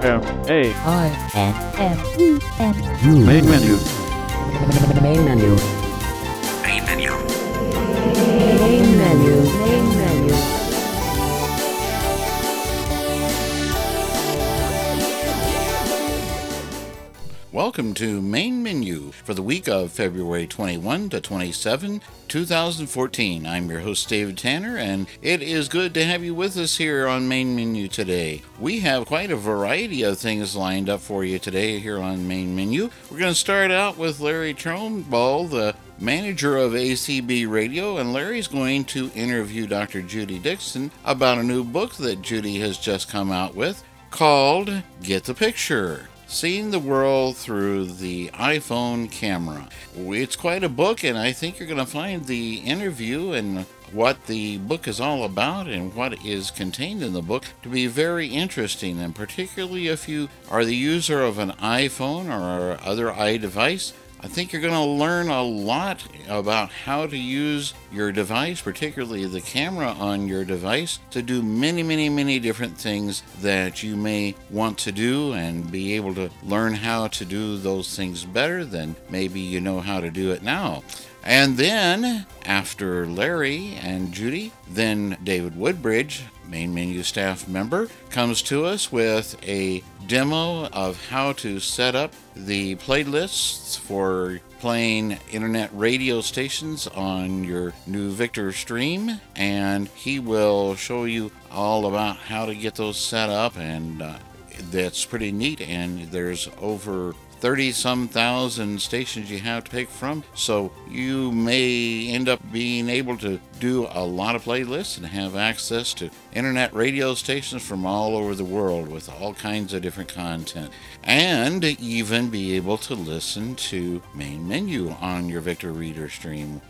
M-A-I-N-M-E-N-U. Main menu. Main menu. Main menu. Main menu. Main menu. Welcome to Main Menu for the week of February 21 to 27, 2014. I'm your host, David Tanner, and it is good to have you with us here on Main Menu today. We have quite a variety of things lined up for you today here on Main Menu. We're going to start out with Larry Turnbull, the manager of ACB Radio, and Larry's going to interview Dr. Judy Dixon about a new book that Judy has just come out with called Get the Picture: Seeing the World Through the iPhone Camera. It's quite a book, and I think you're going to find the interview and what the book is all about and what is contained in the book to be very interesting, and particularly if you are the user of an iPhone or other iDevice, I think you're going to learn a lot about how to use your device, particularly the camera on your device, to do many, many, many different things that you may want to do, and be able to learn how to do those things better than maybe you know how to do it now. And then, after Larry and Judy, then David Woodbridge, Main Menu staff member, comes to us with a demo of how to set up the playlists for playing internet radio stations on your new Victor Stream, and he will show you all about how to get those set up, and that's pretty neat, and there's over 30-some thousand stations you have to pick from, so you may end up being able to do a lot of playlists and have access to internet radio stations from all over the world with all kinds of different content, and even be able to listen to Main Menu on your Victor Reader Stream.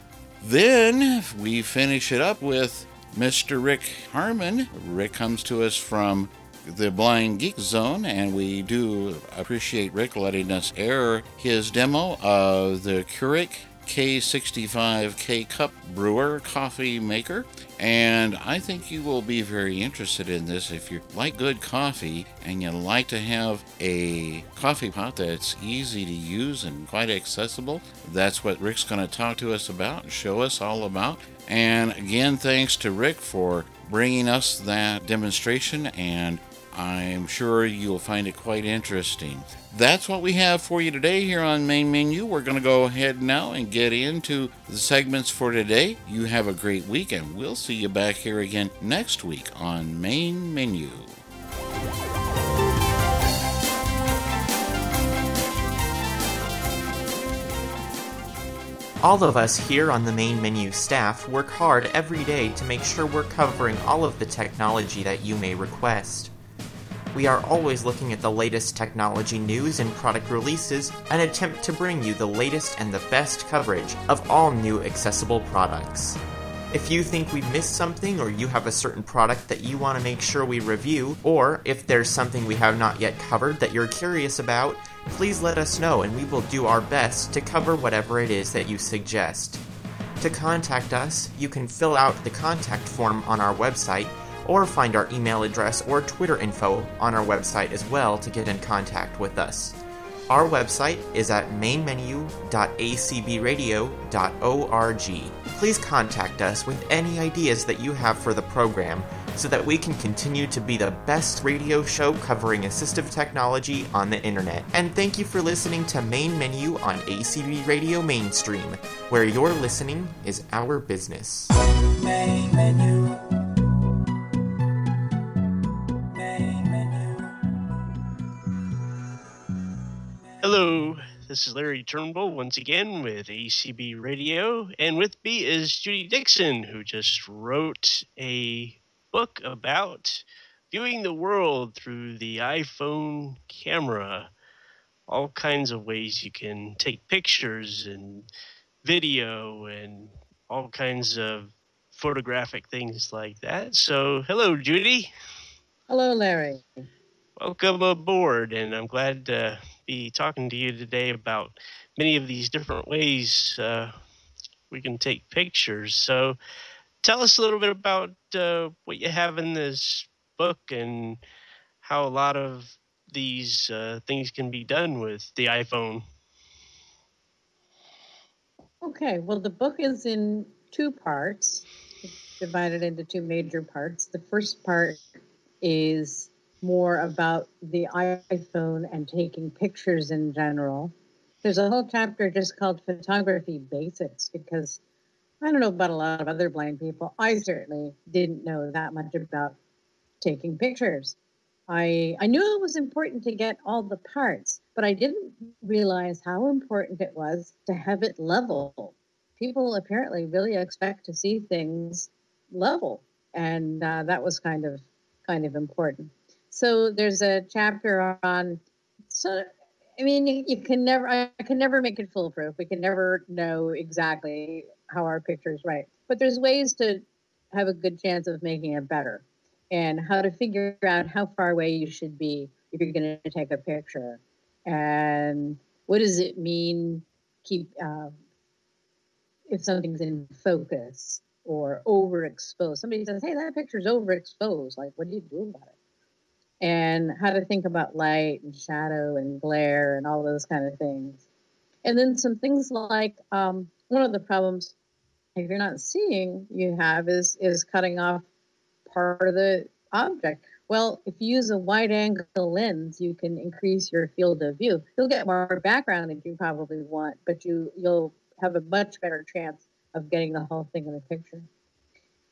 Then we finish it up with Mr. Rick Harmon. Rick comes to us from the Blind Geek Zone, and we do appreciate Rick letting us air his demo of the Keurig K65 K-Cup brewer coffee maker, and I think you will be very interested in this if you like good coffee and you like to have a coffee pot that's easy to use and quite accessible. That's what Rick's going to talk to us about and show us all about. And again, thanks to Rick for bringing us that demonstration, and I'm sure you'll find it quite interesting. That's what we have for you today here on Main Menu. We're going to go ahead now and get into the segments for today. You have a great week, and we'll see you back here again next week on Main Menu. All of us here on the Main Menu staff work hard every day to make sure we're covering all of the technology that you may request. We are always looking at the latest technology news and product releases, and attempt to bring you the latest and the best coverage of all new accessible products. If you think we missed something, or you have a certain product that you want to make sure we review, or if there's something we have not yet covered that you're curious about, please let us know, and we will do our best to cover whatever it is that you suggest. To contact us, you can fill out the contact form on our website, or find our email address or Twitter info on our website as well to get in contact with us. Our website is at mainmenu.acbradio.org. Please contact us with any ideas that you have for the program, so that we can continue to be the best radio show covering assistive technology on the internet. And thank you for listening to Main Menu on ACB Radio Mainstream, where your listening is our business. Main Menu. Main Menu. Hello, this is Larry Turnbull once again with ACB Radio, and with me is Judy Dixon, who just wrote a book about viewing the world through the iPhone camera. All kinds of ways you can take pictures and video and all kinds of photographic things like that. So, hello, Judy. Hello, Larry. Welcome aboard, and I'm glad to be talking to you today about many of these different ways we can take pictures. So, tell us a little bit about what you have in this book, and how a lot of these things can be done with the iPhone. Okay, well, the book is in two parts. It's divided into two major parts. The first part is more about the iPhone and taking pictures in general. There's a whole chapter just called Photography Basics, because I don't know about a lot of other blind people. I certainly didn't know that much about taking pictures. I knew it was important to get all the parts, but I didn't realize how important it was to have it level. People apparently really expect to see things level, and that was kind of important. So there's a chapter on, so I mean, you can never, I can never make it foolproof. We can never know exactly how our picture's right, but there's ways to have a good chance of making it better, and how to figure out how far away you should be if you're going to take a picture, and what does it mean if something's in focus or overexposed. Somebody says, hey, that picture's overexposed. Like, what do you do about it? And how to think about light and shadow and glare and all those kind of things. And then some things like one of the problems, if you're not seeing, you have is cutting off part of the object. Well, if you use a wide-angle lens, you can increase your field of view. You'll get more background than you probably want, but you'll have a much better chance of getting the whole thing in the picture.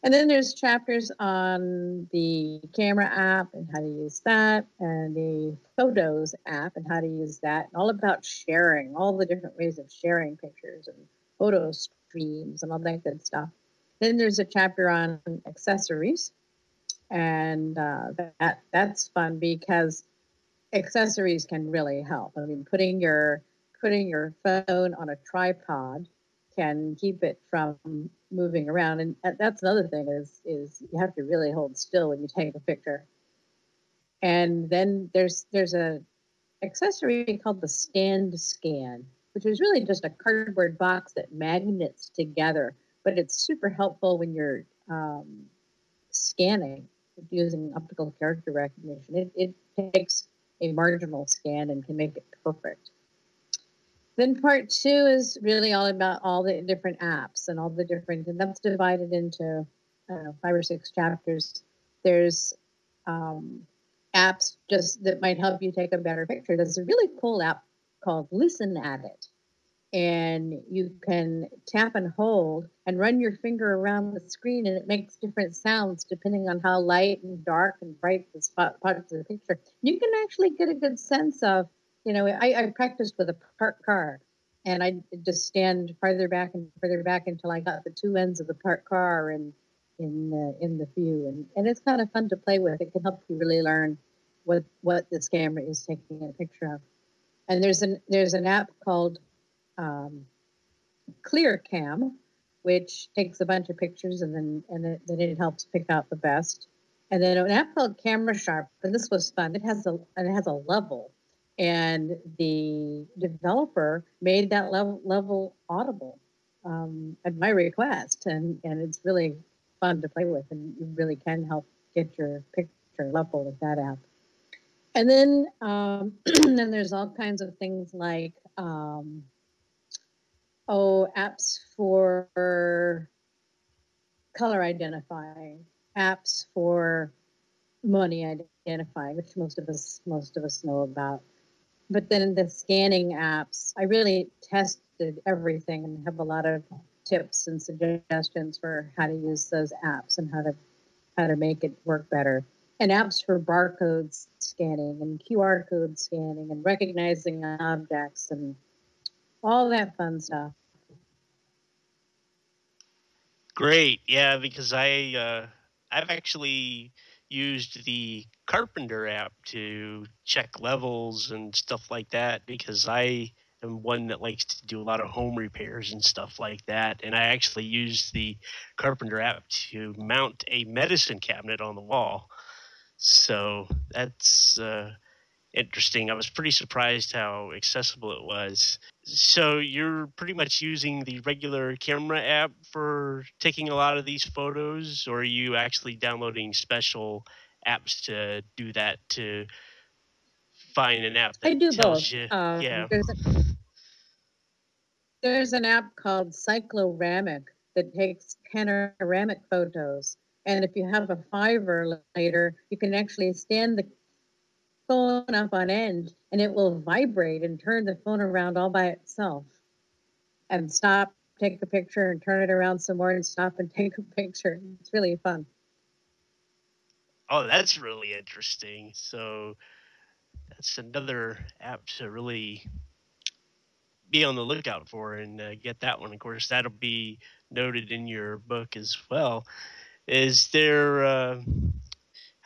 And then there's chapters on the camera app and how to use that, and the photos app and how to use that, and all about sharing, all the different ways of sharing pictures and photo streams and all that good stuff. Then there's a chapter on accessories, and that's fun because accessories can really help. I mean, putting your phone on a tripod can keep it from moving around. And that's another thing is you have to really hold still when you take a picture. And then there's a accessory called the Stand Scan, which is really just a cardboard box that magnets together, but it's super helpful when you're scanning using optical character recognition. It takes a marginal scan and can make it perfect. Then part two is really all about all the different apps and all the different, and that's divided into, I don't know, 5 or 6 chapters. There's apps just that might help you take a better picture. There's a really cool app called Listen At It. And you can tap and hold and run your finger around the screen, and it makes different sounds depending on how light and dark and bright the spot parts of the picture. You can actually get a good sense of, you know, I practiced with a parked car, and I just stand farther back until I got the two ends of the parked car in the view, and it's kind of fun to play with. It can help you really learn what this camera is taking a picture of. And there's an app called Clear Cam, which takes a bunch of pictures, and then it helps pick out the best. And then an app called Camera Sharp, and this was fun. It has a level. And the developer made that level audible at my request. And it's really fun to play with. And you really can help get your picture level with that app. And then then there's all kinds of things like, apps for color identifying, apps for money identifying, which most of us know about. But then the scanning apps, I really tested everything and have a lot of tips and suggestions for how to use those apps and how to make it work better. And apps for barcode scanning and QR code scanning and recognizing objects and all that fun stuff. Great, yeah, because I've actually used the Carpenter app to check levels and stuff like that, because I am one that likes to do a lot of home repairs and stuff like that. And I actually used the Carpenter app to mount a medicine cabinet on the wall. So that's interesting. I was pretty surprised how accessible it was. So you're pretty much using the regular camera app for taking a lot of these photos, or are you actually downloading special apps to do that, to buying an app that tells you. Yeah. There's an app called Cycloramic that takes panoramic photos. And if you have a fiver later, you can actually stand the phone up on end and it will vibrate and turn the phone around all by itself. And stop, take a picture, and turn it around some more and stop and take a picture. It's really fun. Oh, that's really interesting. So that's another app to really be on the lookout for and get that one. Of course, that'll be noted in your book as well. Is there, how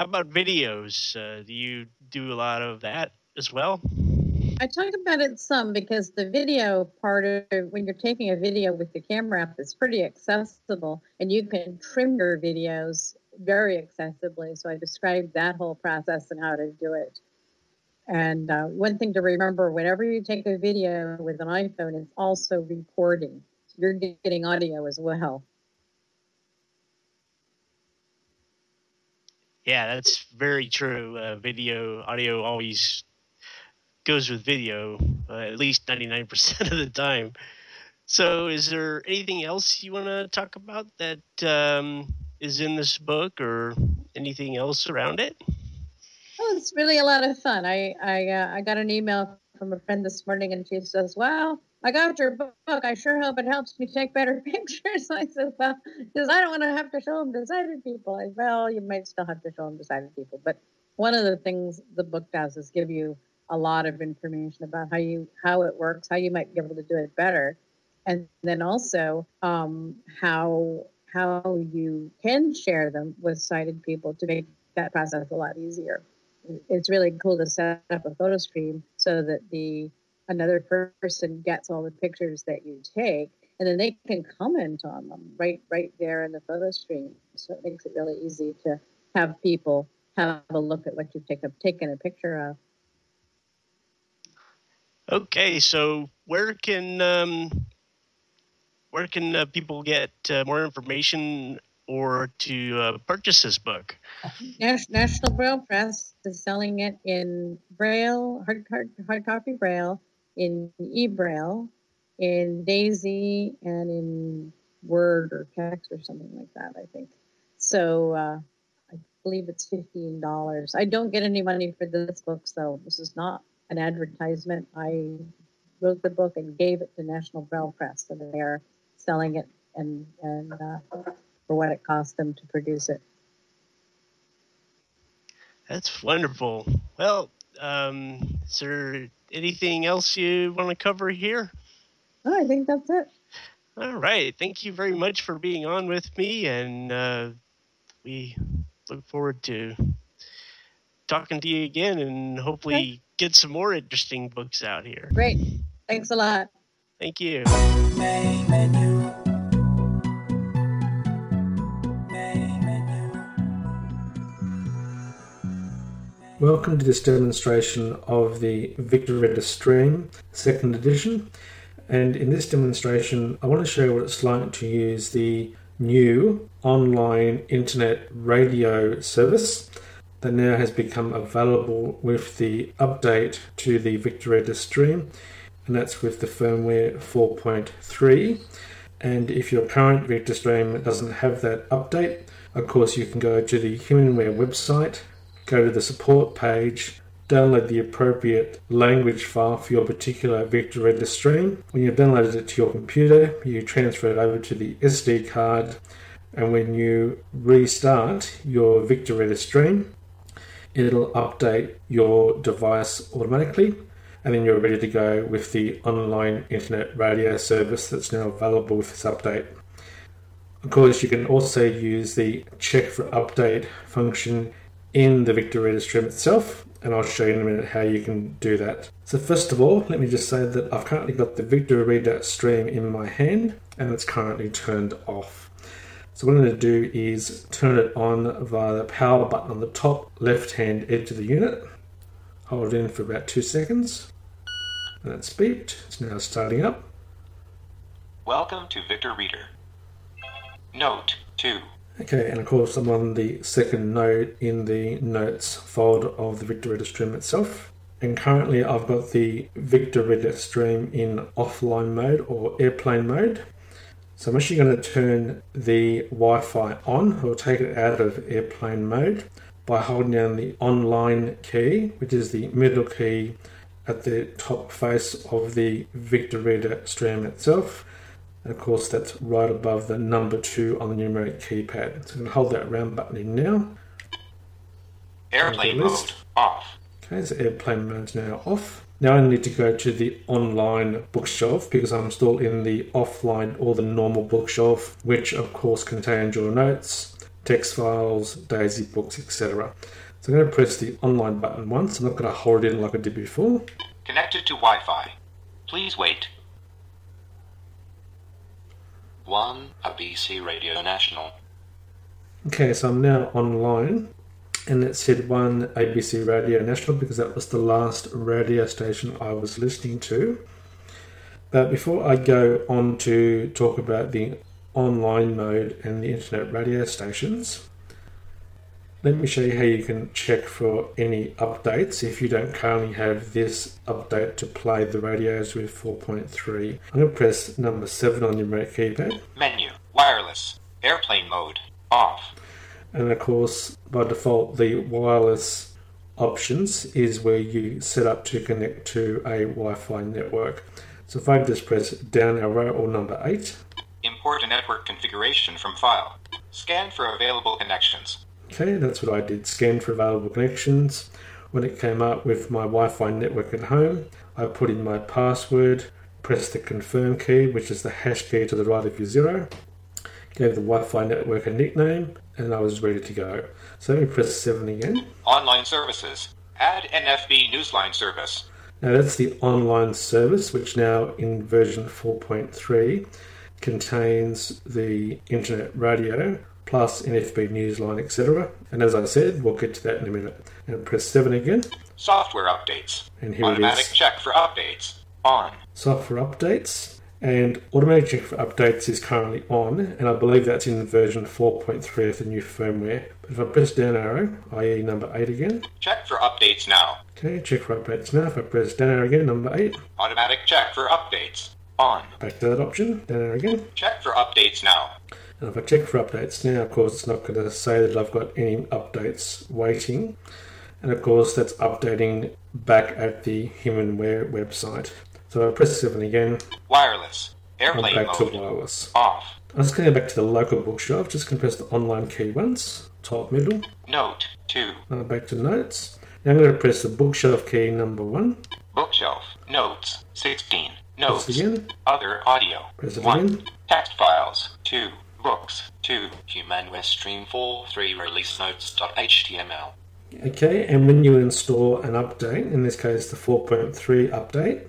about videos? Do you do a lot of that as well? I talk about it some because the video part of when you're taking a video with the camera app is pretty accessible and you can trim your videos very accessibly. So I described that whole process and how to do it. And one thing to remember, whenever you take a video with an iPhone, it's also recording. So you're getting audio as well. Yeah, that's very true. Video, audio always goes with video, at least 99% of the time. So is there anything else you want to talk about that is in this book or anything else around it? Oh, it's really a lot of fun. I got an email from a friend this morning and she says, wow, I got your book. I sure hope it helps me take better pictures. I said, well, because I don't want to have to show them to sighted people. I said, well, you might still have to show them to sighted people. But one of the things the book does is give you a lot of information about how it works, how you might be able to do it better. And then also how you can share them with sighted people to make that process a lot easier. It's really cool to set up a photo stream so that another person gets all the pictures that you take, and then they can comment on them right there in the photo stream. So it makes it really easy to have people have a look at what you've taken a picture of. Okay, so where can people get more information or to purchase this book? National Braille Press is selling it in Braille, hard copy Braille, in e-Braille, in DAISY, and in Word or text or something like that, I think. So I believe it's $15. I don't get any money for this book, so this is not an advertisement. I wrote the book and gave it to National Braille Press, and they are selling it and for what it cost them to produce it. That's wonderful. Well, is there anything else you want to cover here? No, I think that's it. All right. Thank you very much for being on with me, and we look forward to talking to you again and hopefully get some more interesting books out here. Great. Thanks a lot. Thank you. Welcome to this demonstration of the Victor Reader Stream, second edition. And in this demonstration, I want to show you what it's like to use the new online internet radio service that now has become available with the update to the Victor Reader Stream, and that's with the firmware 4.3. And if your current Victor Stream doesn't have that update, of course you can go to the HumanWare website, go to the support page, download the appropriate language file for your particular Victor Reader Stream. When you've downloaded it to your computer, you transfer it over to the SD card, and when you restart your Victor Reader Stream, it'll update your device automatically, and then you're ready to go with the online internet radio service that's now available with this update. Of course, you can also use the check for update function in the Victor Reader Stream itself, and I'll show you in a minute how you can do that. So first of all, let me just say that I've currently got the Victor Reader Stream in my hand, and it's currently turned off. So what I'm going to do is turn it on via the power button on the top left-hand edge of the unit. Hold it in for about 2 seconds, and it's beeped. It's now starting up. Welcome to Victor Reader. Note 2. Okay, and of course I'm on the second note in the notes folder of the Victor Reader Stream itself. And currently I've got the Victor Reader Stream in offline mode or airplane mode. So I'm actually going to turn the Wi-Fi on, or take it out of airplane mode, by holding down the online key, which is the middle key at the top face of the Victor Reader Stream itself. And of course, that's right above the number 2 on the numeric keypad. So I'm going to hold that round button in now. Airplane mode off. Okay, so airplane mode's now off. Now I need to go to the online bookshelf because I'm still in the offline or the normal bookshelf, which of course contains your notes, text files, DAISY books, etc. So I'm going to press the online button once. I'm not going to hold it in like I did before. Connected to Wi-Fi. Please wait. 1 ABC Radio National. Okay, so I'm now online, and it said 1 ABC Radio National because that was the last radio station I was listening to. But before I go on to talk about the online mode and the internet radio stations, let me show you how you can check for any updates if you don't currently have this update to play the radios with 4.3. I'm going to press number 7 on your keypad. Menu, wireless, airplane mode, off. And of course, by default, the wireless options is where you set up to connect to a Wi-Fi network. So if I just press down arrow or number 8. Import a network configuration from file. Scan for available connections. Okay, that's what I did, scan for available connections. When it came up with my Wi-Fi network at home, I put in my password, pressed the confirm key, which is the hash key to the right of your 0, gave the Wi-Fi network a nickname, and I was ready to go. So let me press 7 again. Online services. Add NFB Newsline service. Now that's the online service, which now in version 4.3 contains the internet radio, plus NFB Newsline, etc. And as I said, we'll get to that in a minute. And press 7 again. Software updates. And here automatic check for updates. On. Software updates. And automatic check for updates is currently on. And I believe that's in version 4.3 of the new firmware. But if I press down arrow, i.e. number 8 again. Check for updates now. Okay, check for updates now. If I press down arrow again, number 8. Automatic check for updates. On. Back to that option. Down arrow again. Check for updates now. And if I check for updates now, of course, it's not going to say that I've got any updates waiting. And of course, that's updating back at the HumanWare website. So I press 7 again. Wireless. Airplane mode. I'm back to wireless. Off. I'm just going to go back to the local bookshelf. Just going to press the online key once. Top middle. Note 2. I'm back to notes. Now I'm going to press the bookshelf key number 1. Bookshelf. Notes 16. Notes. Press again. Other audio. Press it 1. Again. Text files 2. Books 2. HumanWare Stream 4.3 Release Notes.html. Okay, and when you install an update, in this case the 4.3 update,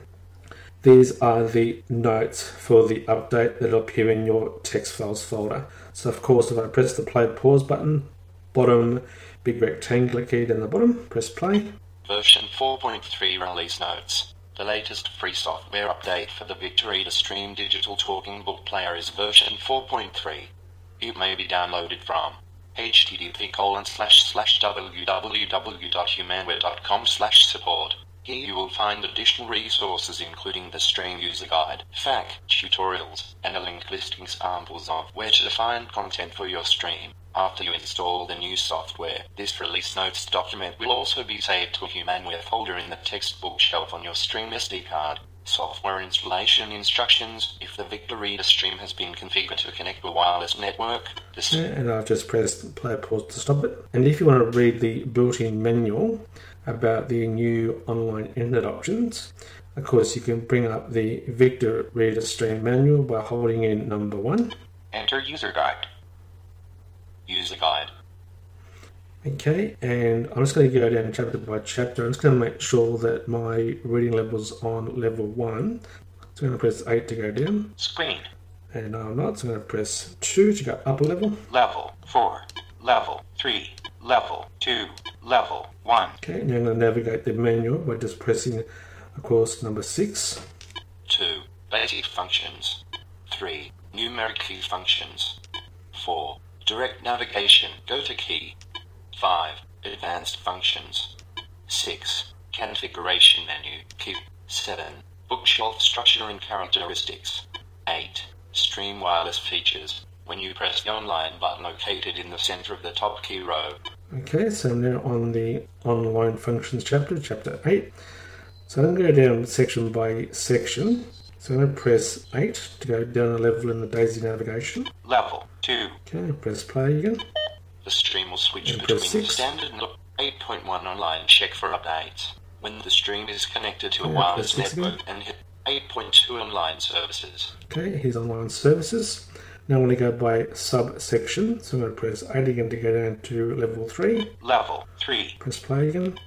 these are the notes for the update that appear in your text files folder. So of course, if I press the play pause button, bottom big rectangular key down the bottom, press play. Version 4.3 Release Notes. The latest free software update for the Victor Reader Stream digital talking book player is version 4.3. It may be downloaded from http://www.humanware.com/support. Here you will find additional resources including the Stream User Guide, FAQ, tutorials, and a link listing samples of where to find content for your stream. After you install the new software, this release notes document will also be saved to a HumanWare folder in the text bookshelf on your Stream SD card. Software installation instructions. If the Victor Reader Stream has been configured to connect to a wireless network, and I've just pressed play pause to stop it. And if you want to read the built-in manual about the new online internet options, of course you can bring up the Victor Reader Stream manual by holding in number 1. Enter user guide. User guide. Okay, and I'm just going to go down chapter by chapter. I'm just going to make sure that my reading level's on level 1. So I'm going to press 8 to go down. Screen. And no, I'm not. So I'm going to press 2 to go up a level. Level 4. Level 3. Level 2. Level 1. Okay, now I'm going to navigate the manual by just pressing, of course, number 6. 2. Basic functions. 3. Numeric key functions. 4. Direct navigation, go to key. 5. Advanced functions. 6. Configuration menu, key. 7. Bookshelf structure and characteristics. 8. Stream wireless features. When you press the online button located in the center of the top key row. Okay, so I'm now on the online functions chapter, chapter 8. So I'm going to go down section by section. So I'm going to press 8 to go down a level in the DAISY navigation. Level 2. Okay, press play again. The stream will switch and between the standard and 8.1 online check for updates. When the stream is connected to a wireless network and hit 8.2 online services. Okay, here's online services. Now I'm going to go by subsection. So I'm going to press 8 again to go down to level 3. Level 3. Press play again.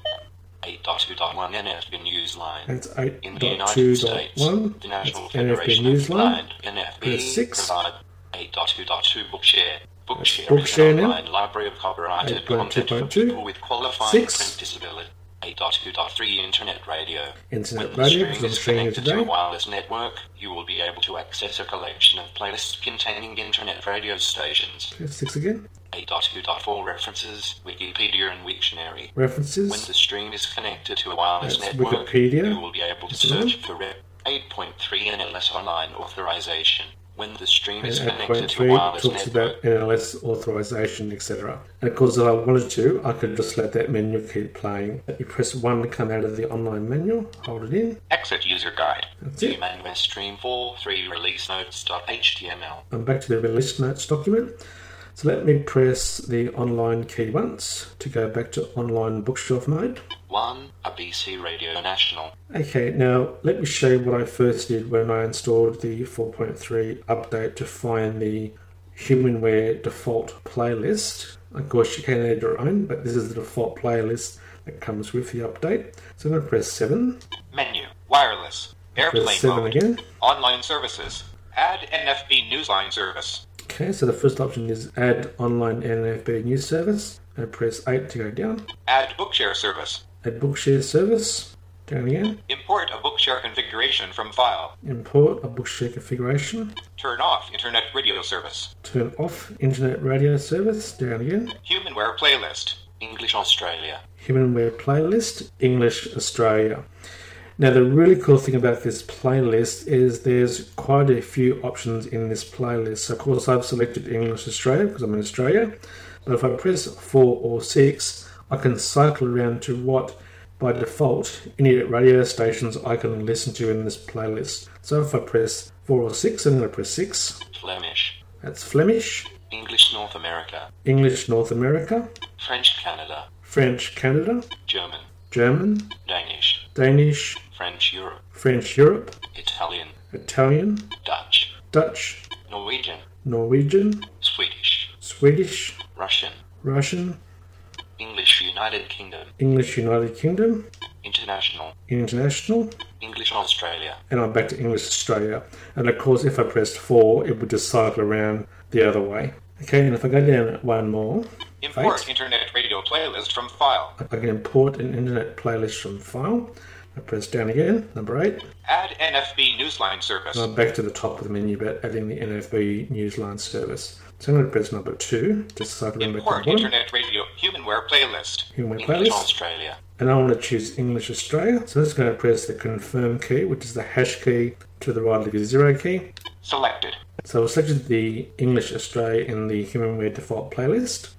8.2.1 NFB Newsline. That's 8.2.1. In the United States, the National Federation of Blind, NFB, provide 8.2.2 Bookshare. Bookshare is an online library of copyrighted content for people with qualifying print disability. 8.2.3 Internet Radio. Internet Radio, because I'm streaming it today. When the stream is connected to a wireless network, you will be able to access a collection of playlists containing Internet radio stations. Press 6 again. 8.2.4 References, Wikipedia and Wiktionary. References. When the stream is connected to a wireless network, Wikipedia. You will be able to search for 8.3 NLS Online Authorization. When the stream is connected to a wireless talks network. About NLS authorization, etc. And of course, if I wanted to, I could just let that menu keep playing. You press 1 to come out of the online menu, hold it in. Exit user guide. That's it. HumanWare Stream 4.3 Release Notes.html. I'm back to the release notes document. So let me press the online key once to go back to online bookshelf mode. 1. ABC Radio National. Okay, now let me show you what I first did when I installed the 4.3 update to find the HumanWare default playlist. Of course, you can add your own, but this is the default playlist that comes with the update. So I'm going to press 7. Menu. Wireless. Airplane press 7 mode. Again. Online services. Add NFB Newsline service. Okay, so the first option is Add Online NFB News Service. I press 8 to go down. Add Bookshare Service. Add Bookshare Service. Down again. Import a Bookshare configuration from file. Import a Bookshare configuration. Turn off Internet Radio Service. Turn off Internet Radio Service. Down again. HumanWare Playlist. English Australia. HumanWare Playlist. English Australia. Now, the really cool thing about this playlist is there's quite a few options in this playlist. So, of course, I've selected English Australia because I'm in Australia. But if I press 4 or 6, I can cycle around to what, by default, any radio stations I can listen to in this playlist. So, if I press 4 or 6, I'm going to press 6. Flemish. That's Flemish. English North America. English North America. French Canada. French Canada. German. German. Danish. Danish. French Europe. French Europe. Italian. Italian. Dutch. Dutch. Norwegian. Norwegian. Swedish. Swedish. Russian. Russian. English United Kingdom. English United Kingdom. International. International. English Australia. And I'm back to English Australia. And of course, if I pressed 4, it would just cycle around the other way. Okay, and if I go down one more. Import Internet Radio Playlist from file. I can import an Internet playlist from file. I press down again, number 8. Add NFB Newsline service. I'm back to the top of the menu about adding the NFB Newsline service. So I'm going to press number 2. Just so I can remember. Import Internet Radio HumanWare Playlist. HumanWare Playlist. English Australia. And I want to choose English Australia. So I'm just going to press the confirm key, which is the hash key to the right of the 0 key. Selected. So I've selected the English Australia in the HumanWare default playlist.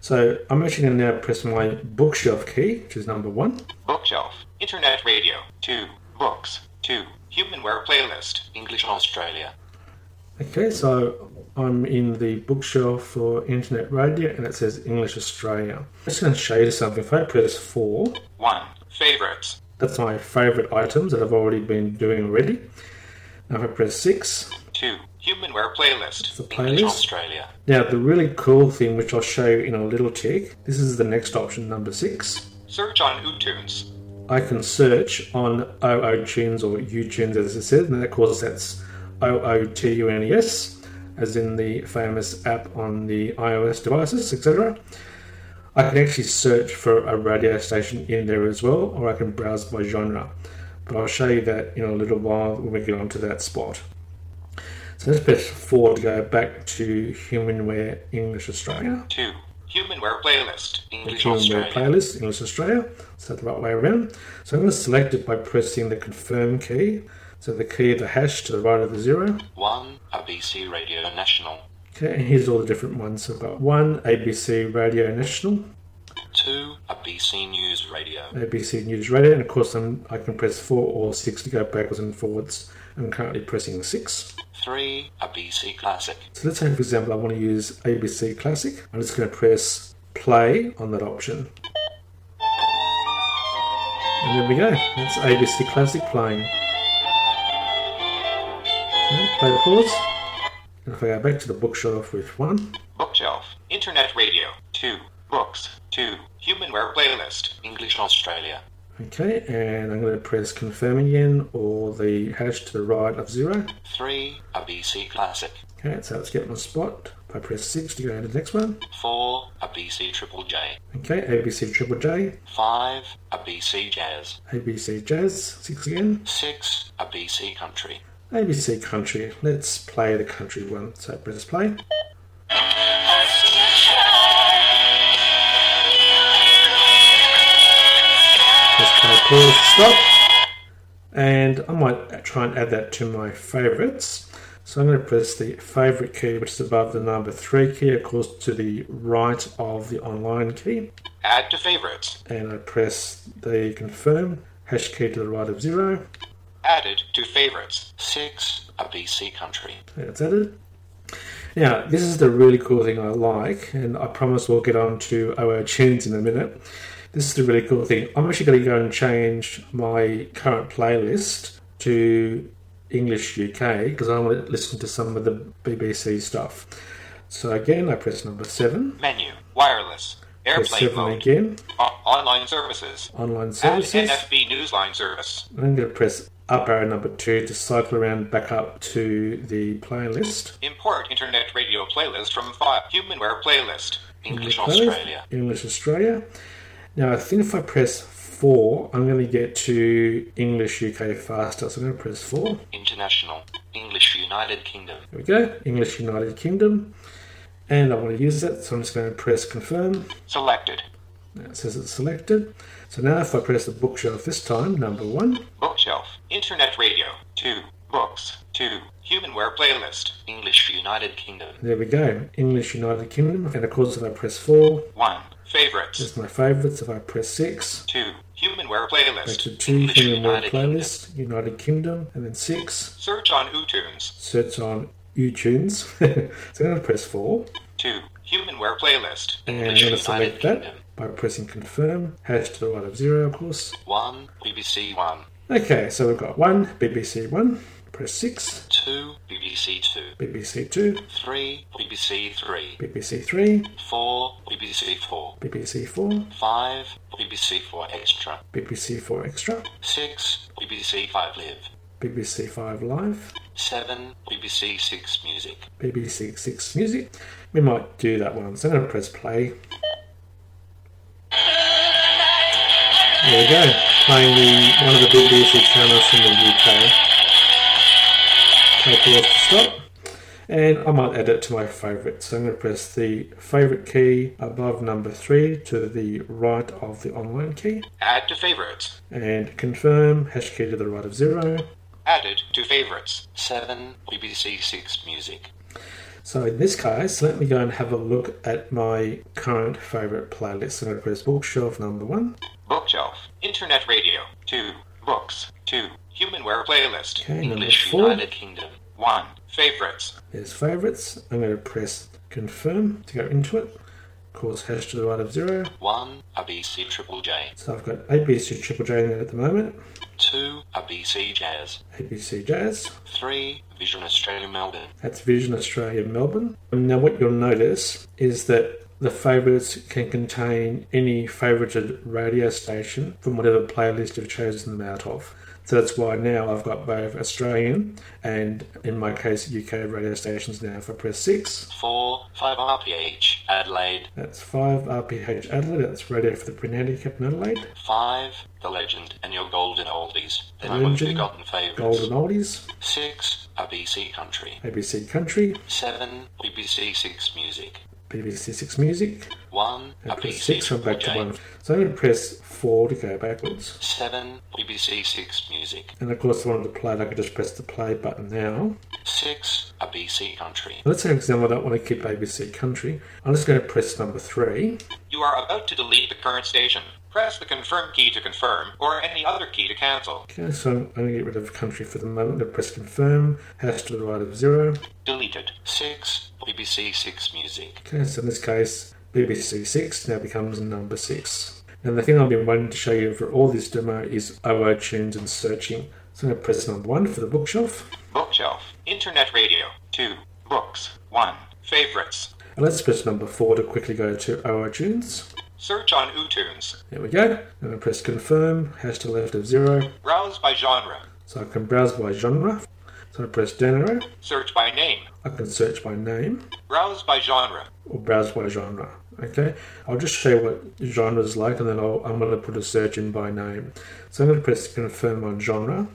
So I'm actually going to now press my bookshelf key, which is number 1. Bookshelf. Internet Radio. 2. Books. 2. HumanWare Playlist. English Australia. Okay, so I'm in the bookshelf for Internet Radio, and it says English Australia. I'm just going to show you something. If I press 4. 1. Favorites. That's my favorite items that I've already been doing already. Now if I press 6. 2. HumanWare Playlist. The playlist. English Australia. Now the really cool thing, which I'll show you in a little tick, this is the next option, number 6. Search on ooTunes. I can search on ooTunes or uTunes as it says, and of course that's OOTUNES, as in the famous app on the iOS devices, etc. I can actually search for a radio station in there as well, or I can browse by genre. But I'll show you that in a little while when we get onto that spot. So let's press 4 to go back to HumanWare English Australia. 2. HumanWare playlist, English Australia. So the right way around. So I'm going to select it by pressing the confirm key. So the key of the hash to the right of the zero. 1 ABC Radio National. Okay, and here's all the different ones. So I've got 1 ABC Radio National. 2 ABC News Radio. ABC News Radio, and of course I can press 4 or 6 to go backwards and forwards. I'm currently pressing 6. 3 ABC Classic. So let's say, for example, I want to use ABC Classic. I'm just going to press play on that option. And there we go. That's ABC Classic playing. Okay, play the pause. And if I go back to the bookshelf with 1. Bookshelf. Internet radio. 2. Books. 2. HumanWare playlist. English Australia. Okay, and I'm going to press confirm again, or the hash to the right of 0. 3 ABC Classic. Okay, so let's get my spot. If I press 6 to go to the next one. 4 ABC Triple J. Okay, ABC Triple J. 5 ABC Jazz. ABC Jazz. 6 again. 6 ABC Country. ABC Country. Let's play the country one. So press play. Pause, stop, and I might try and add that to my favourites. So I'm going to press the favourite key, which is above the number 3 key, of course, to the right of the online key. Add to favourites. And I press the confirm, hash key to the right of 0. Added to favourites, 6 ABC Country. That's added. Now, this is the really cool thing I like, and I promise we'll get on to ooTunes in a minute. This is the really cool thing. I'm actually going to go and change my current playlist to English UK because I want to listen to some of the BBC stuff. So again, I press number 7. Menu, wireless, airplane mode. Again. Online services. Online services. NFB Newsline service. I'm going to press up arrow number 2 to cycle around back up to the playlist. Import internet radio playlist from file. HumanWare playlist. English Australia. English Australia. Now, I think if I press 4, I'm going to get to English UK faster. So I'm going to press 4. International. English United Kingdom. There we go. English United Kingdom. And I want to use that, so I'm just going to press confirm. Selected. Now it says it's selected. So now if I press the bookshelf this time, number 1. Bookshelf. Internet radio. 2. Books. 2. HumanWare playlist. English United Kingdom. There we go. English United Kingdom. And of course, if I press 4. 1. Favorites. This is my favorites. If I press 6. 2. HumanWare playlist. Back to 2. English HumanWare playlist. Kingdom. United Kingdom. And then 6. Search on ooTunes. Search on ooTunes. So I'm going to press 4. 2. HumanWare playlist. And English I'm going to select United that Kingdom. By pressing confirm. Hash to the right of 0, of course. 1. BBC 1. Okay, so we've got 1. BBC 1. Press 6. 2. BBC 2. BBC 2. 3. BBC 3. BBC 3. 4. BBC 4. BBC 4. 5. BBC 4 Extra. BBC 4 Extra. 6. BBC 5 Live. BBC 5 Live. 7. BBC 6 Music. BBC 6 Music. We might do that one. So I'm going to press play. There we go. Playing one of the BBC channels from the UK. Pause to stop, and I might add it to my favourite. So I'm going to press the favourite key above number 3 to the right of the online key. Add to favourites. And confirm, hash key to the right of 0. Added to favourites, 7 BBC 6 Music. So in this case, let me go and have a look at my current favourite playlist. So I'm going to press bookshelf number 1. Bookshelf, internet radio, 2, books, 2. HumanWare playlist. Okay, English United Kingdom. 1. Favorites. There's favorites. I'm going to press confirm to go into it. Of course, hash to the right of 0. 1. ABC Triple J. So I've got ABC Triple J in there at the moment. 2. ABC Jazz. ABC Jazz. 3. Vision Australia Melbourne. That's Vision Australia Melbourne. Now what you'll notice is that the favourites can contain any favourited radio station from whatever playlist you've chosen them out of. So that's why now I've got both Australian and, in my case, UK radio stations now. If I press 6. 4, 5 RPH Adelaide. That's 5 RPH Adelaide. That's radio for the Print Handicap in Adelaide. 5, The Legend and Your Golden Oldies. The Legend, Golden Oldies. 6, ABC Country. ABC Country. 7, BBC 6 Music. BBC Six Music. One, press six to go back to one. So I'm going to press 4 to go backwards. 7, BBC Six Music. And of course, if I wanted to play it, I could just press the play button now. 6, ABC Country. Let's say, for example, I don't want to keep ABC Country. I'm just going to press number 3. You are about to delete the current station. Press the confirm key to confirm, or any other key to cancel. Okay, so I'm going to get rid of country for the moment. I'm going to press confirm, hash to the right of 0. Deleted. 6, BBC Six Music. Okay, so in this case, BBC Six now becomes number 6. And the thing I've been wanting to show you for all this demo is iTunes and searching. So I'm going to press number 1 for the bookshelf. Bookshelf. Internet radio. 2. Books. 1. Favorites. And let's press number 4 to quickly go to iTunes. Search on ooTunes. There we go. And I press confirm, hash to left of 0. Browse by genre. So I can browse by genre. So I press genre. Search by name. I can search by name. Browse by genre. Or browse by genre. Okay. I'll just show you what genre is like, and then I'm going to put a search in by name. So I'm going to press confirm on genre.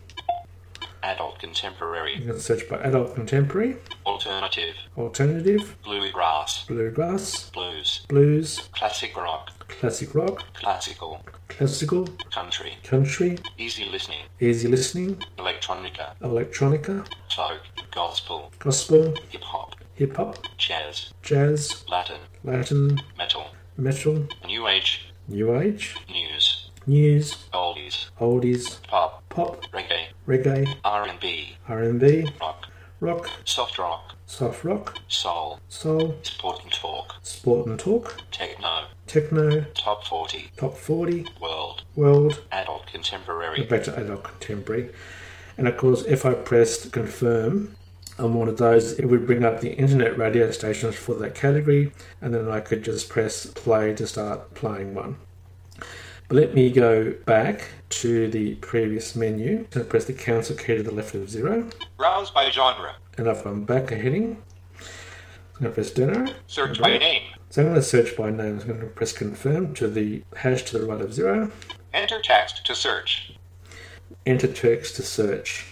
Adult contemporary. I'm going to search by adult contemporary. Alternative. Alternative. Bluegrass. Bluegrass. Blues. Blues. Classic rock. Classic rock. Classical. Classical. Country. Country. Easy listening. Easy listening. Electronica. Electronica. Folk. Gospel. Gospel. Hip hop. Hip hop. Jazz. Jazz. Latin. Latin. Metal. Metal. New age. New age. News. News. Oldies. Oldies. Pop. Pop. Reggae. Reggae. R&B. R&B. Rock. Rock. Soft rock. Soft rock. Soul. Soul. Sport and talk. Sport and talk. Techno. Techno. Top 40. Top 40. World. World. Adult contemporary. Back to adult contemporary. And of course, if I pressed confirm on one of those, it would bring up the internet radio stations for that category, and then I could just press play to start playing one. But let me go back to the previous menu. So press the cancel key to the left of 0. Browse by genre. And if I'm back a heading, I'm going to press genre. Search by name. So I'm going to search by name. I'm going to press confirm to the hash to the right of 0. Enter text to search. Enter text to search.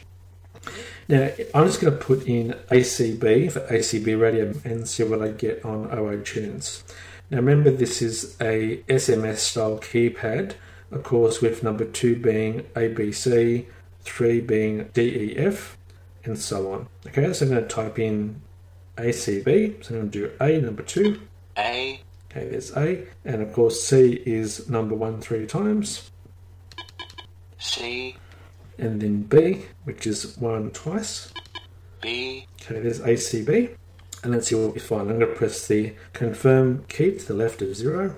Now, I'm just going to put in ACB for ACB Radio and see what I get on iTunes. Now, remember, this is a SMS-style keypad, of course, with number 2 being ABC, 3 being DEF, and so on. Okay, so I'm going to type in ACB. So I'm going to do A, number 2. A. Okay, there's A. And, of course, C is number 1 3 times. C. And then B, which is 1 twice. B. Okay, there's ACB. And let's see what we find. I'm going to press the confirm key to the left of 0.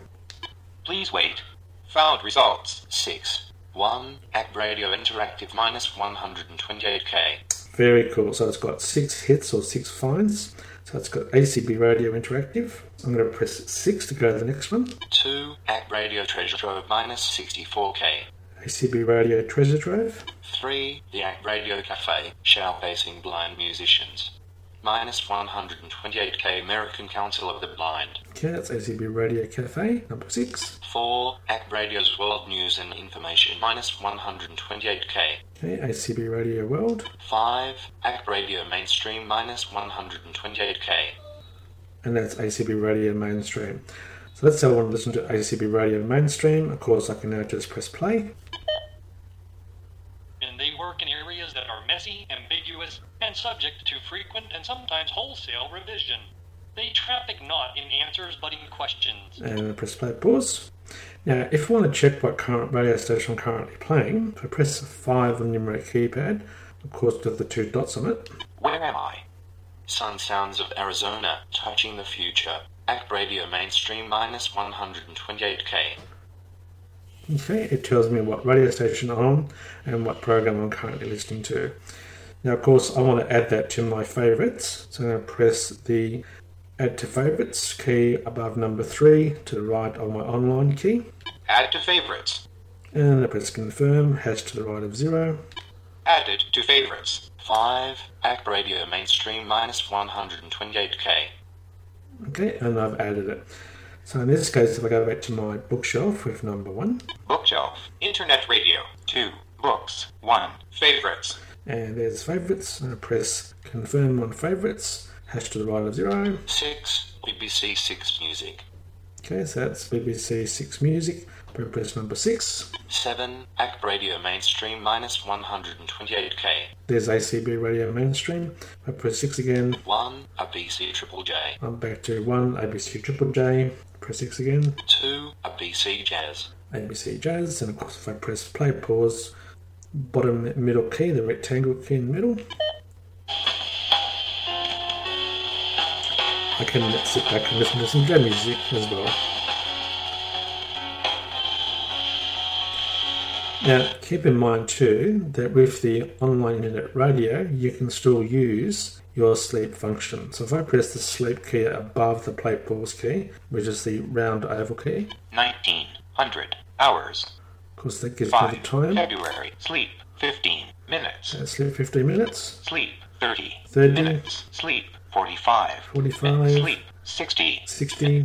Please wait. Found results 6 1 at Radio Interactive -128K. Very cool. So it's got 6 hits or 6 finds. So it's got ACB Radio Interactive. I'm going to press 6 to go to the next one. 2 at Radio Treasure Trove -64K. ACB Radio Treasure Trove. 3 the Act Radio Cafe showcasing blind musicians. -128K American Council of the Blind. Okay, that's ACB Radio Cafe, number 6. 4, Act Radio's World News and Information, -128K. Okay, ACB Radio World. 5, Act Radio Mainstream, -128K. And that's ACB Radio Mainstream. So that's how I want to listen to ACB Radio Mainstream. Of course, I can now just press play. And they work in areas that are messy, ambiguous, and subject to frequent and sometimes wholesale revision. They traffic not in answers but in questions. And press play, pause. Now, if you want to check what current radio station I'm currently playing, I press 5 on the numeric keypad, of course, with the 2 dots on it. Where am I? Sun Sounds of Arizona, Touching the Future. Act Radio Mainstream -128K. Okay, it tells me what radio station I'm on and what program I'm currently listening to. Now, of course, I want to add that to my favourites. So I'm going to press the Add to Favourites key above number 3 to the right of my online key. Add to Favourites. And I press Confirm, hash to the right of 0. Added to Favourites. 5, Act Radio Mainstream -128K. Okay, and I've added it. So in this case, if I go back to my bookshelf with number 1. Bookshelf, Internet Radio, 2, Books, 1, Favourites. And there's Favourites. I'm going to press Confirm on Favourites hash to the right of 0. 6, BBC Six Music. Okay, so that's BBC Six Music. Press number 6. 7, AC Radio Mainstream minus 128K. There's ACB Radio Mainstream. I press 6 again. 1, ABC Triple J. I'm back to 1, ABC Triple J. Press 6 again. 2, ABC Jazz. ABC Jazz. And of course, if I press play, pause, bottom middle key, the rectangle key in the middle, I can sit back and listen to some jazz music as well. Now, keep in mind too that with the online internet radio, you can still use your sleep function. So if I press the sleep key above the play pause key, which is the round oval key, 1900 hours. Of course, that gives me the time. February, sleep 15 minutes. Sleep 15 minutes. Sleep 30 minutes. Sleep 45. Sleep 60.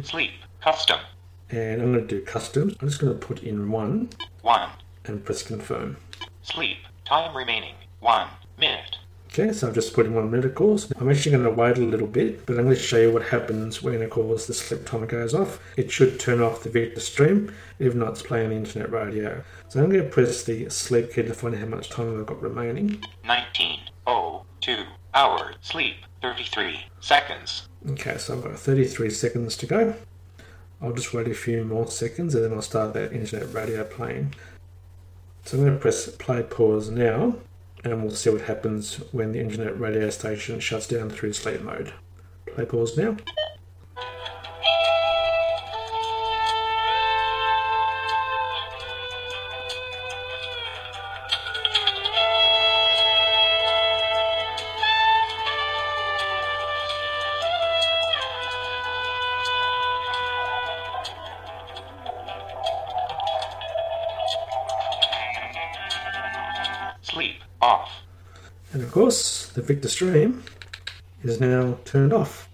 Sleep custom. And I'm going to do custom. I'm just going to put in 1. And press confirm. Sleep time remaining 1 minute. Okay, so I've just put in 1 minute, of course. I'm actually going to wait a little bit, but I'm going to show you what happens when, of course, the sleep timer goes off. It should turn off the Victor Stream, if not, it's playing internet radio. So I'm going to press the sleep key to find out how much time I've got remaining. 19:02 hours. Sleep 33 seconds. Okay, so I've got 33 seconds to go. I'll just wait a few more seconds and then I'll start that internet radio playing. So I'm going to press play pause now, and we'll see what happens when the internet radio station shuts down through sleep mode. Play pause now. Of course, the Victor Stream is now turned off.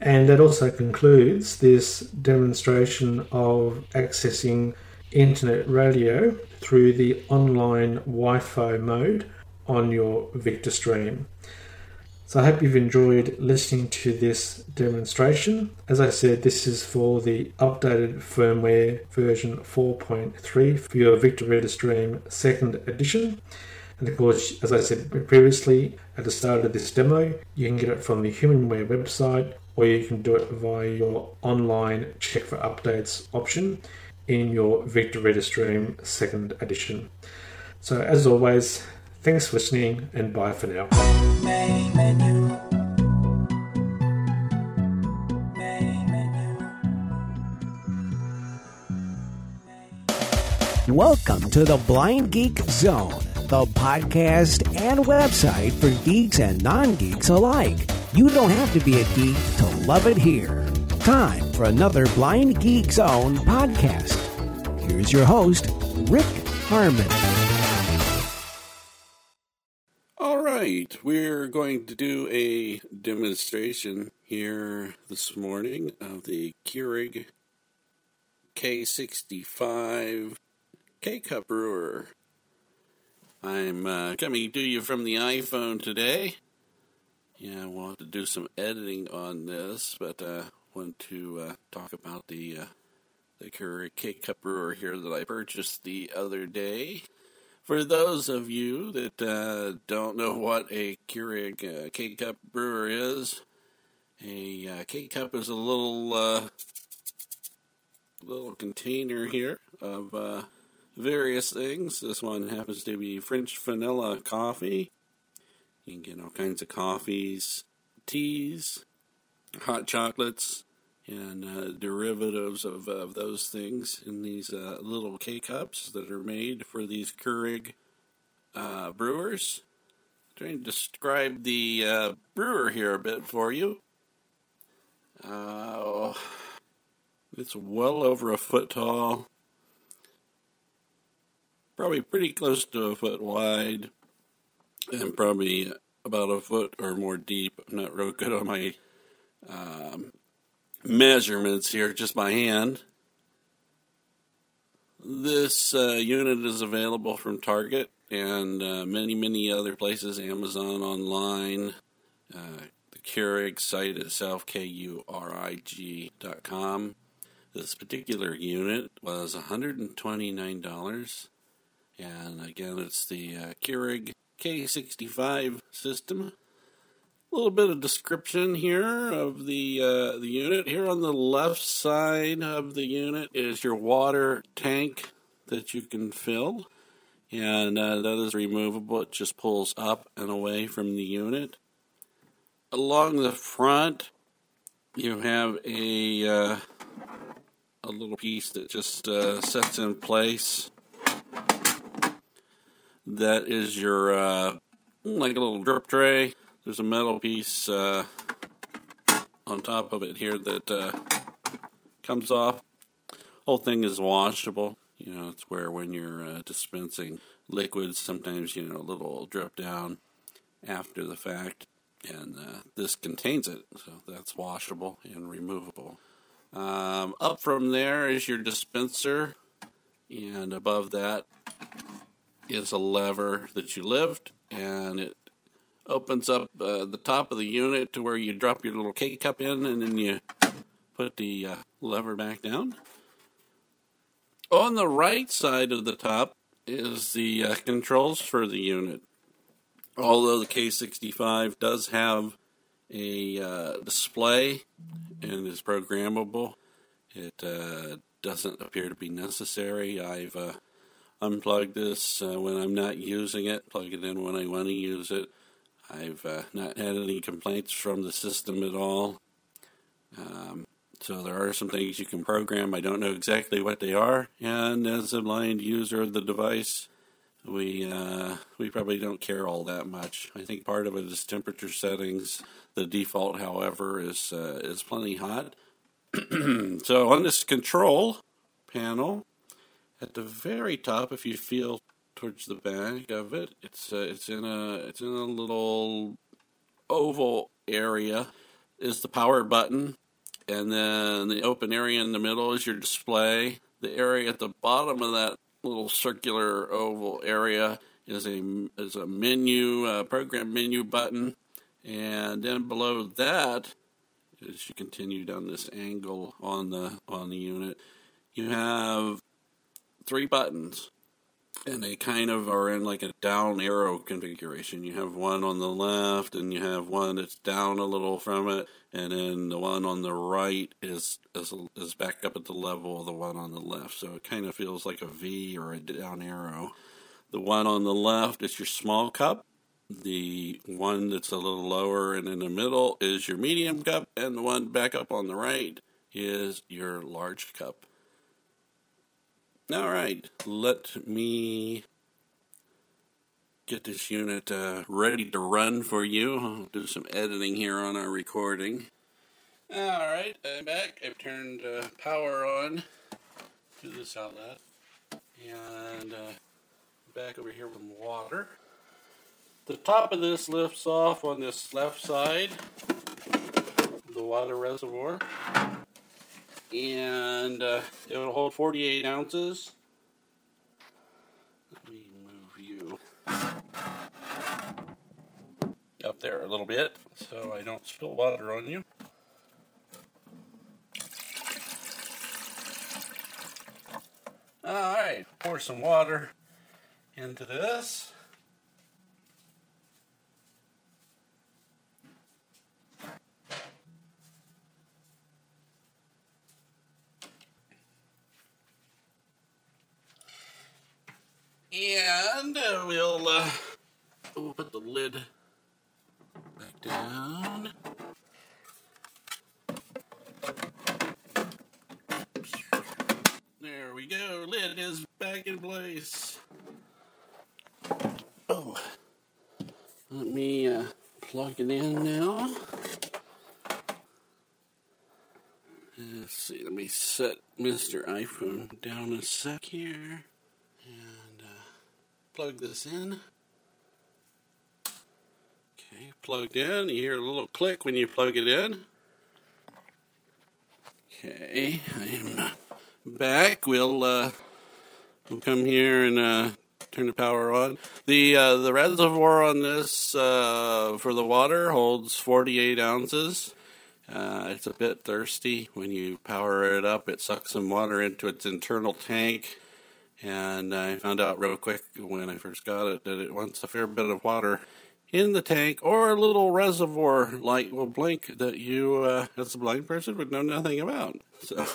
And that also concludes this demonstration of accessing internet radio through the online Wi-Fi mode on your Victor Stream. So I hope you've enjoyed listening to this demonstration. As I said, this is for the updated firmware version 4.3 for your Victor Reader Stream 2nd edition. And of course, as I said previously, at the start of this demo, you can get it from the HumanWare website, or you can do it via your online check for updates option in your Victor Reader Stream 2nd edition. So as always, thanks for listening and bye for now. Main menu. Main menu. Welcome to the Blind Geek Zone, the podcast and website for geeks and non-geeks alike. You don't have to be a geek to love it here. Time for another Blind Geek Zone podcast. Here's your host, Rick Harmon. All right, we're going to do a demonstration here this morning of the Keurig K65 K-Cup brewer. I'm coming to you from the iPhone today. Yeah, we'll have to do some editing on this, but I want to talk about the Keurig K-Cup brewer here that I purchased the other day. For those of you that don't know what a Keurig K-Cup brewer is, a K-Cup is a little container here of various things. This one happens to be French vanilla coffee. You can get all kinds of coffees, teas, hot chocolates, and derivatives of those things in these little K-Cups that are made for these Keurig brewers. I'm trying to describe the brewer here a bit for you. It's well over a foot tall. Probably pretty close to a foot wide and probably about a foot or more deep. I'm not real good on my measurements here, just by hand. This unit is available from Target and many other places, Amazon online. The Keurig site itself, Keurig.com. This particular unit was $129, and again, it's the Keurig K65 system. A little bit of description here of the unit. Here on the left side of the unit is your water tank that you can fill, and that is removable. It just pulls up and away from the unit. Along the front, you have a little piece that just sets in place. That is your, like a little drip tray. There's a metal piece on top of it here that comes off. Whole thing is washable. You know, it's where when you're dispensing liquids, sometimes, you know, a little drip down after the fact. And this contains it, so that's washable and removable. Up from there is your dispenser, and above that is a lever that you lift, and it opens up the top of the unit to where you drop your little K-Cup in, and then you put the lever back down. On the right side of the top is the controls for the unit. Although the K65 does have a display and is programmable, it doesn't appear to be necessary. I've unplugged this when I'm not using it, plug it in when I want to use it. I've not had any complaints from the system at all. So there are some things you can program. I don't know exactly what they are, and as a blind user of the device, we probably don't care all that much. I think part of it is temperature settings. The default, however, is plenty hot. So on this control panel, at the very top, if you feel towards the back of it, it's in a little oval area is the power button, and then the open area in the middle is your display. The area at the bottom of that little circular oval area is a menu, program menu button, and then below that, as you continue down this angle on the unit, you have three buttons, and they kind of are in like a down arrow configuration. You have one on the left, and you have one that's down a little from it, and then the one on the right is back up at the level of the one on the left. So it kind of feels like a V or a down arrow. The one on the left is your small cup. The one that's a little lower and in the middle is your medium cup, and the one back up on the right is your large cup. All right, let me get this unit ready to run for you. I'll do some editing here on our recording. All right, I'm back. I've turned power on to this outlet. And back over here with some water. The top of this lifts off on this left side, the water reservoir. And it will hold 48 ounces. Let me move you up there a little bit so I don't spill water on you. All right, pour some water into this. And we'll put the lid back down. Oops. There we go. Lid is back in place. Oh, let me plug it in now. Let's see. Let me set Mr. iPhone down a sec here. Plug this in. Okay, plugged in. You hear a little click when you plug it in. Okay, I am back. We'll come here and turn the power on. The reservoir on this for the water holds 48 ounces. It's a bit thirsty. When you power it up, it sucks some water into its internal tank. And I found out real quick when I first got it that it wants a fair bit of water in the tank, or a little reservoir light will blink that you, as a blind person, would know nothing about. So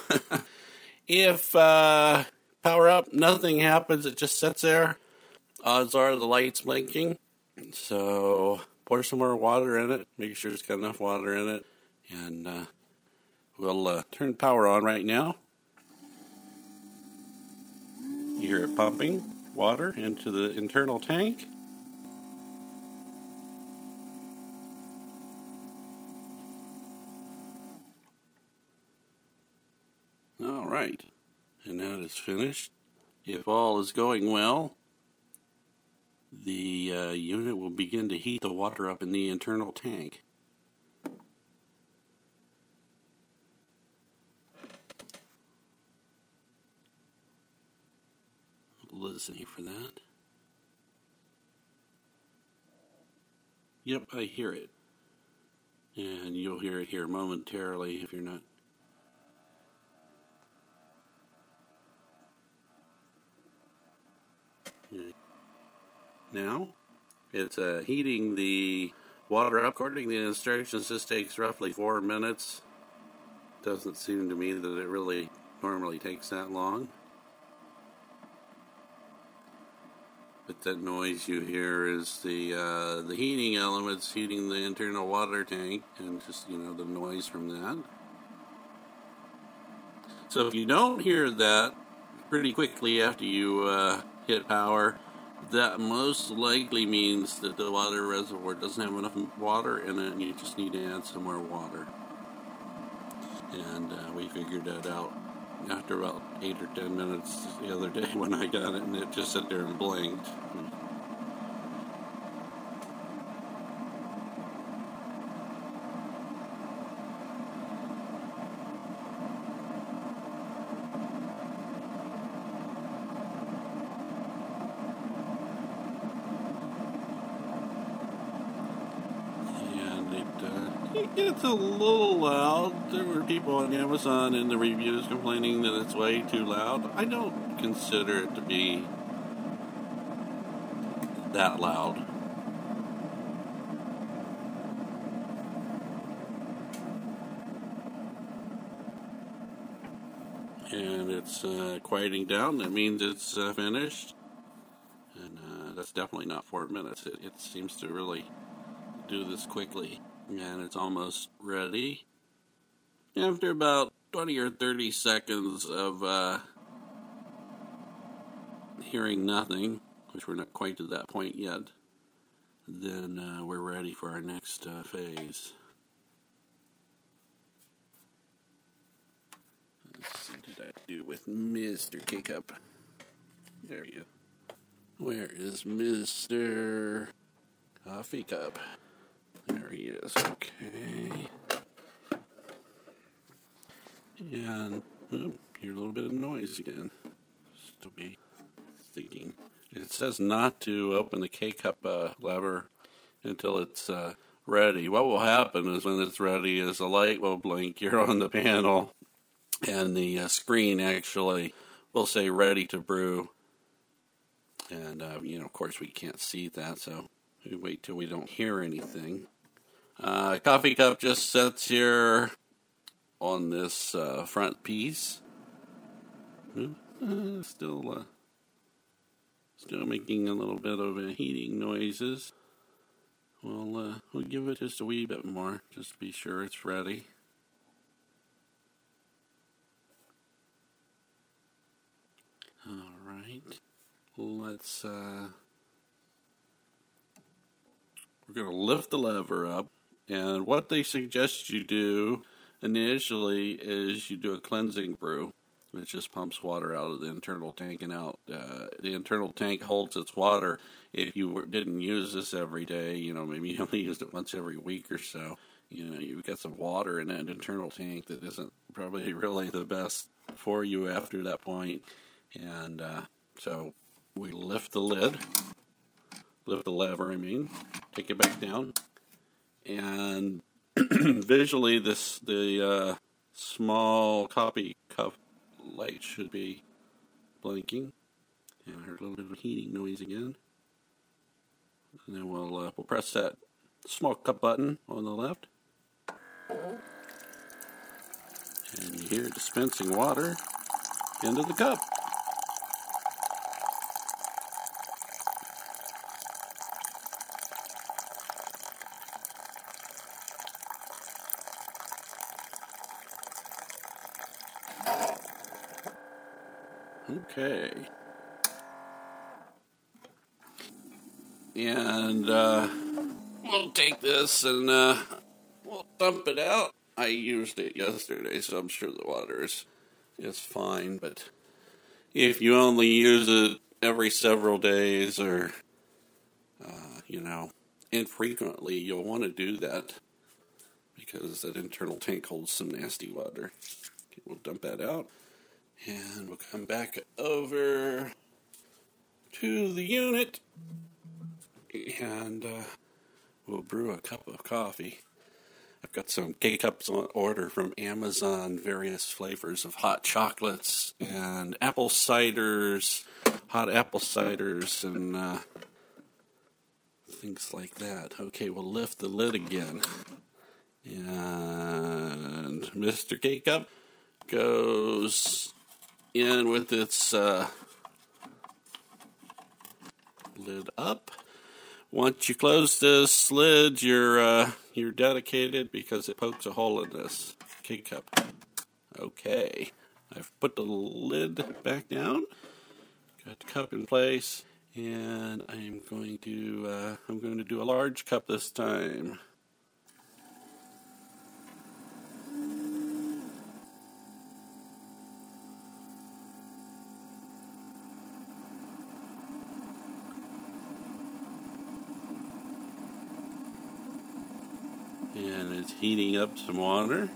if power up, nothing happens, it just sits there. Odds are the light's blinking. So pour some more water in it, make sure it's got enough water in it. And we'll turn power on right now. You hear it pumping water into the internal tank. All right, and that is finished. If all is going well, the unit will begin to heat the water up in the internal tank. Listening for that. Yep, I hear it. And you'll hear it here momentarily if you're not. Now, it's heating the water up. According to the instructions, this takes roughly 4 minutes. Doesn't seem to me that it really normally takes that long. But that noise you hear is the heating elements heating the internal water tank, and just, you know, the noise from that. So if you don't hear that pretty quickly after you hit power, that most likely means that the water reservoir doesn't have enough water in it, and you just need to add some more water. And we figured that out after about 8 or 10 minutes the other day when I got it, and it just sat there and blinked. It's a little loud. There were people on Amazon in the reviews complaining that it's way too loud. I don't consider it to be that loud. And it's quieting down. That means it's finished. And that's definitely not 4 minutes. It seems to really do this quickly. And it's almost ready. After about 20 or 30 seconds of hearing nothing, which we're not quite to that point yet, then we're ready for our next phase. Let's see, what did I do with Mr. K-Cup? There you go. Where is Mr. Coffee Cup? There he is, okay. And hear a little bit of noise again. Just to be thinking. It says not to open the K-Cup lever until it's ready. What will happen is when it's ready is the light will blink. You're on the panel, and the screen actually will say ready to brew. And, of course, we can't see that, so we wait till we don't hear anything. Coffee Cup just sits here on this front piece. Still making a little bit of heating noises. We'll give it just a wee bit more, just to be sure it's ready. All right, let's. We're going to lift the lever up, and what they suggest you do initially is you do a cleansing brew, which just pumps water out of the internal tank and out. The internal tank holds its water. If you didn't use this every day, maybe you only used it once every week or so, you've got some water in that internal tank that isn't probably really the best for you after that point. And so We lift the lid, lift the lever, take it back down, and visually the small copy cup light should be blinking. And I heard a little bit of a heating noise again. And then we'll press that small cup button on the left. And you hear it dispensing water into the cup. Okay. And we'll take this and we'll dump it out. I used it yesterday, so I'm sure the water is fine, but if you only use it every several days or, infrequently, you'll want to do that because that internal tank holds some nasty water. Okay, we'll dump that out, and we'll come back over to the unit, and we'll brew a cup of coffee. I've got some K-Cups on order from Amazon, various flavors of hot chocolates and apple ciders, hot apple ciders, and things like that. Okay, we'll lift the lid again. And Mr. K-Cup goes in with its lid up. Once you close this lid, you're dedicated because it pokes a hole in this K-Cup. Okay, I've put the lid back down, got the cup in place, and I'm going to do a large cup this time. And it's heating up some water.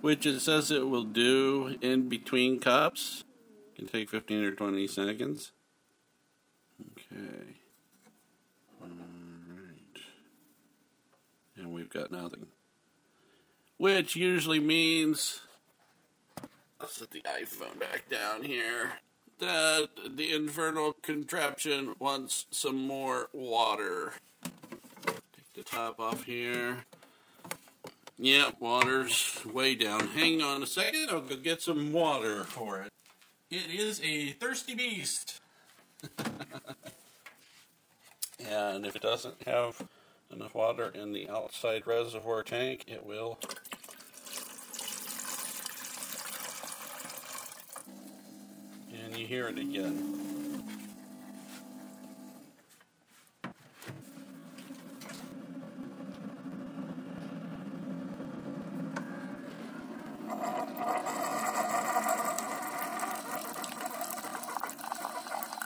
Which it says it will do in between cups. It can take 15 or 20 seconds. Okay. All right. And we've got nothing. Which usually means, I'll set the iPhone back down here, that the infernal contraption wants some more water. Take the top off here. Yeah, water's way down. Hang on a second, I'll go get some water for it. It is a thirsty beast. And if it doesn't have enough water in the outside reservoir tank, it will and you hear it again.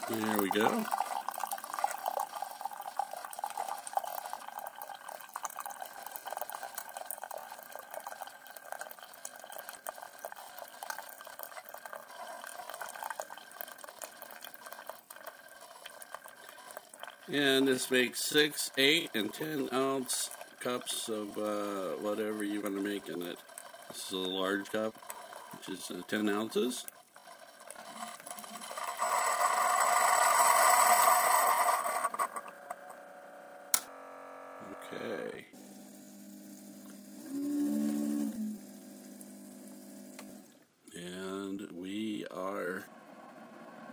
There we go. And this makes 6, 8, and 10 ounce cups of whatever you want to make in it. This is a large cup, which is 10 ounces.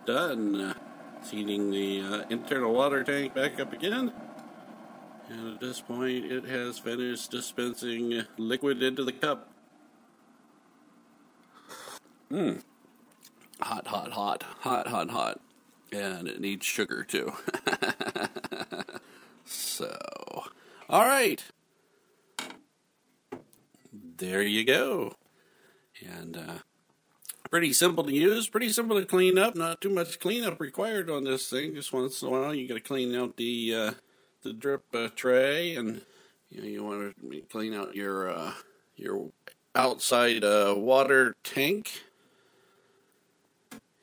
Done. It's heating the internal water tank back up again. And at this point, it has finished dispensing liquid into the cup. Hot, hot, hot, hot, hot, hot. And it needs sugar too. So. All right. There you go. And pretty simple to use, pretty simple to clean up. Not too much cleanup required on this thing. Just once in a while, you got to clean out the drip tray, and you want to clean out your outside water tank,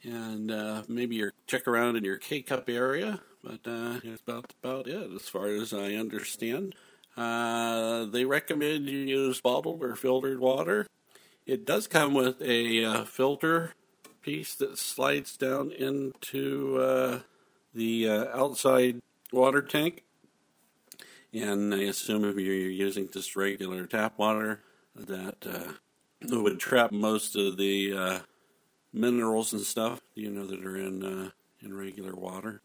and maybe your check around in your K-Cup area. But that's about it, as far as I understand. They recommend you use bottled or filtered water. It does come with a filter piece that slides down into the outside water tank. And I assume if you're using just regular tap water, that would trap most of the minerals and stuff, that are in regular water.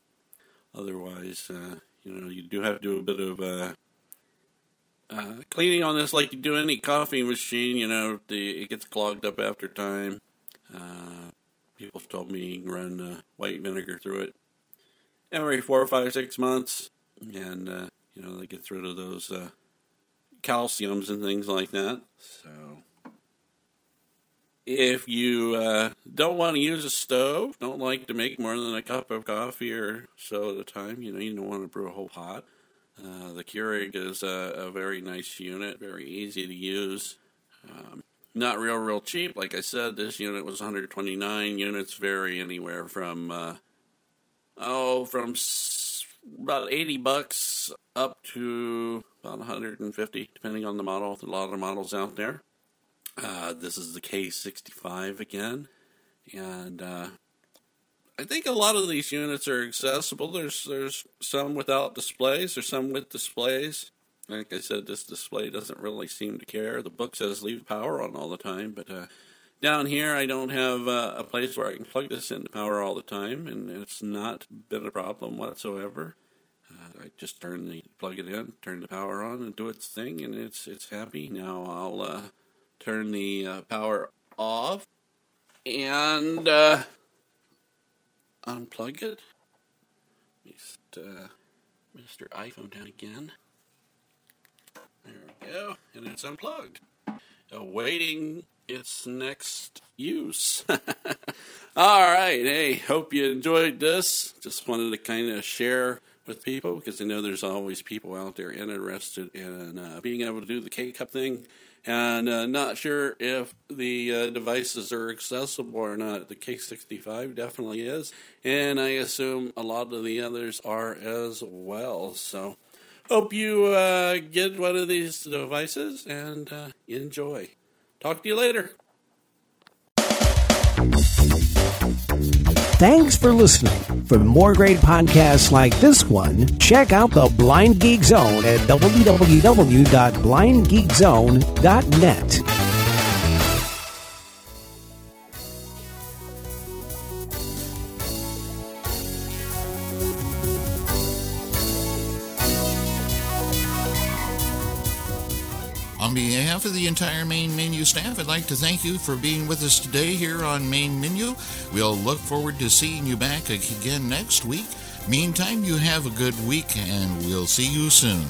Otherwise, you do have to do a bit of cleaning on this, like you do any coffee machine. It gets clogged up after time. People have told me you can run white vinegar through it every 4, 5, 6 months, and that gets rid of those calciums and things like that. So, if you don't want to use a stove, don't like to make more than a cup of coffee or so at a time, you don't want to brew a whole pot. The Keurig is a very nice unit, very easy to use. Not real cheap. Like I said, this unit was $129. Units vary anywhere from, about $80 up to about $150, depending on the model. There's a lot of models out there. This is the K65 again. And, I think a lot of these units are accessible. There's some without displays, there's some with displays. Like I said, this display doesn't really seem to care. The book says leave power on all the time, but down here I don't have a place where I can plug this into power all the time, and it's not been a problem whatsoever. I just plug it in, turn the power on, and do its thing, and it's happy. Now I'll turn the power off, and unplug it. Mr. iPhone down again. There we go. And it's unplugged. Awaiting its next use. All right. Hey, hope you enjoyed this. Just wanted to kind of share with people, because I know there's always people out there interested in being able to do the K-Cup thing. And not sure if the devices are accessible or not. The K65 definitely is. And I assume a lot of the others are as well. So, hope you get one of these devices and enjoy. Talk to you later. Thanks for listening. For more great podcasts like this one, check out the Blind Geek Zone at www.blindgeekzone.net. On behalf of the entire Main Menu staff, I'd like to thank you for being with us today here on Main Menu. We'll look forward to seeing you back again next week. Meantime, you have a good week, and we'll see you soon.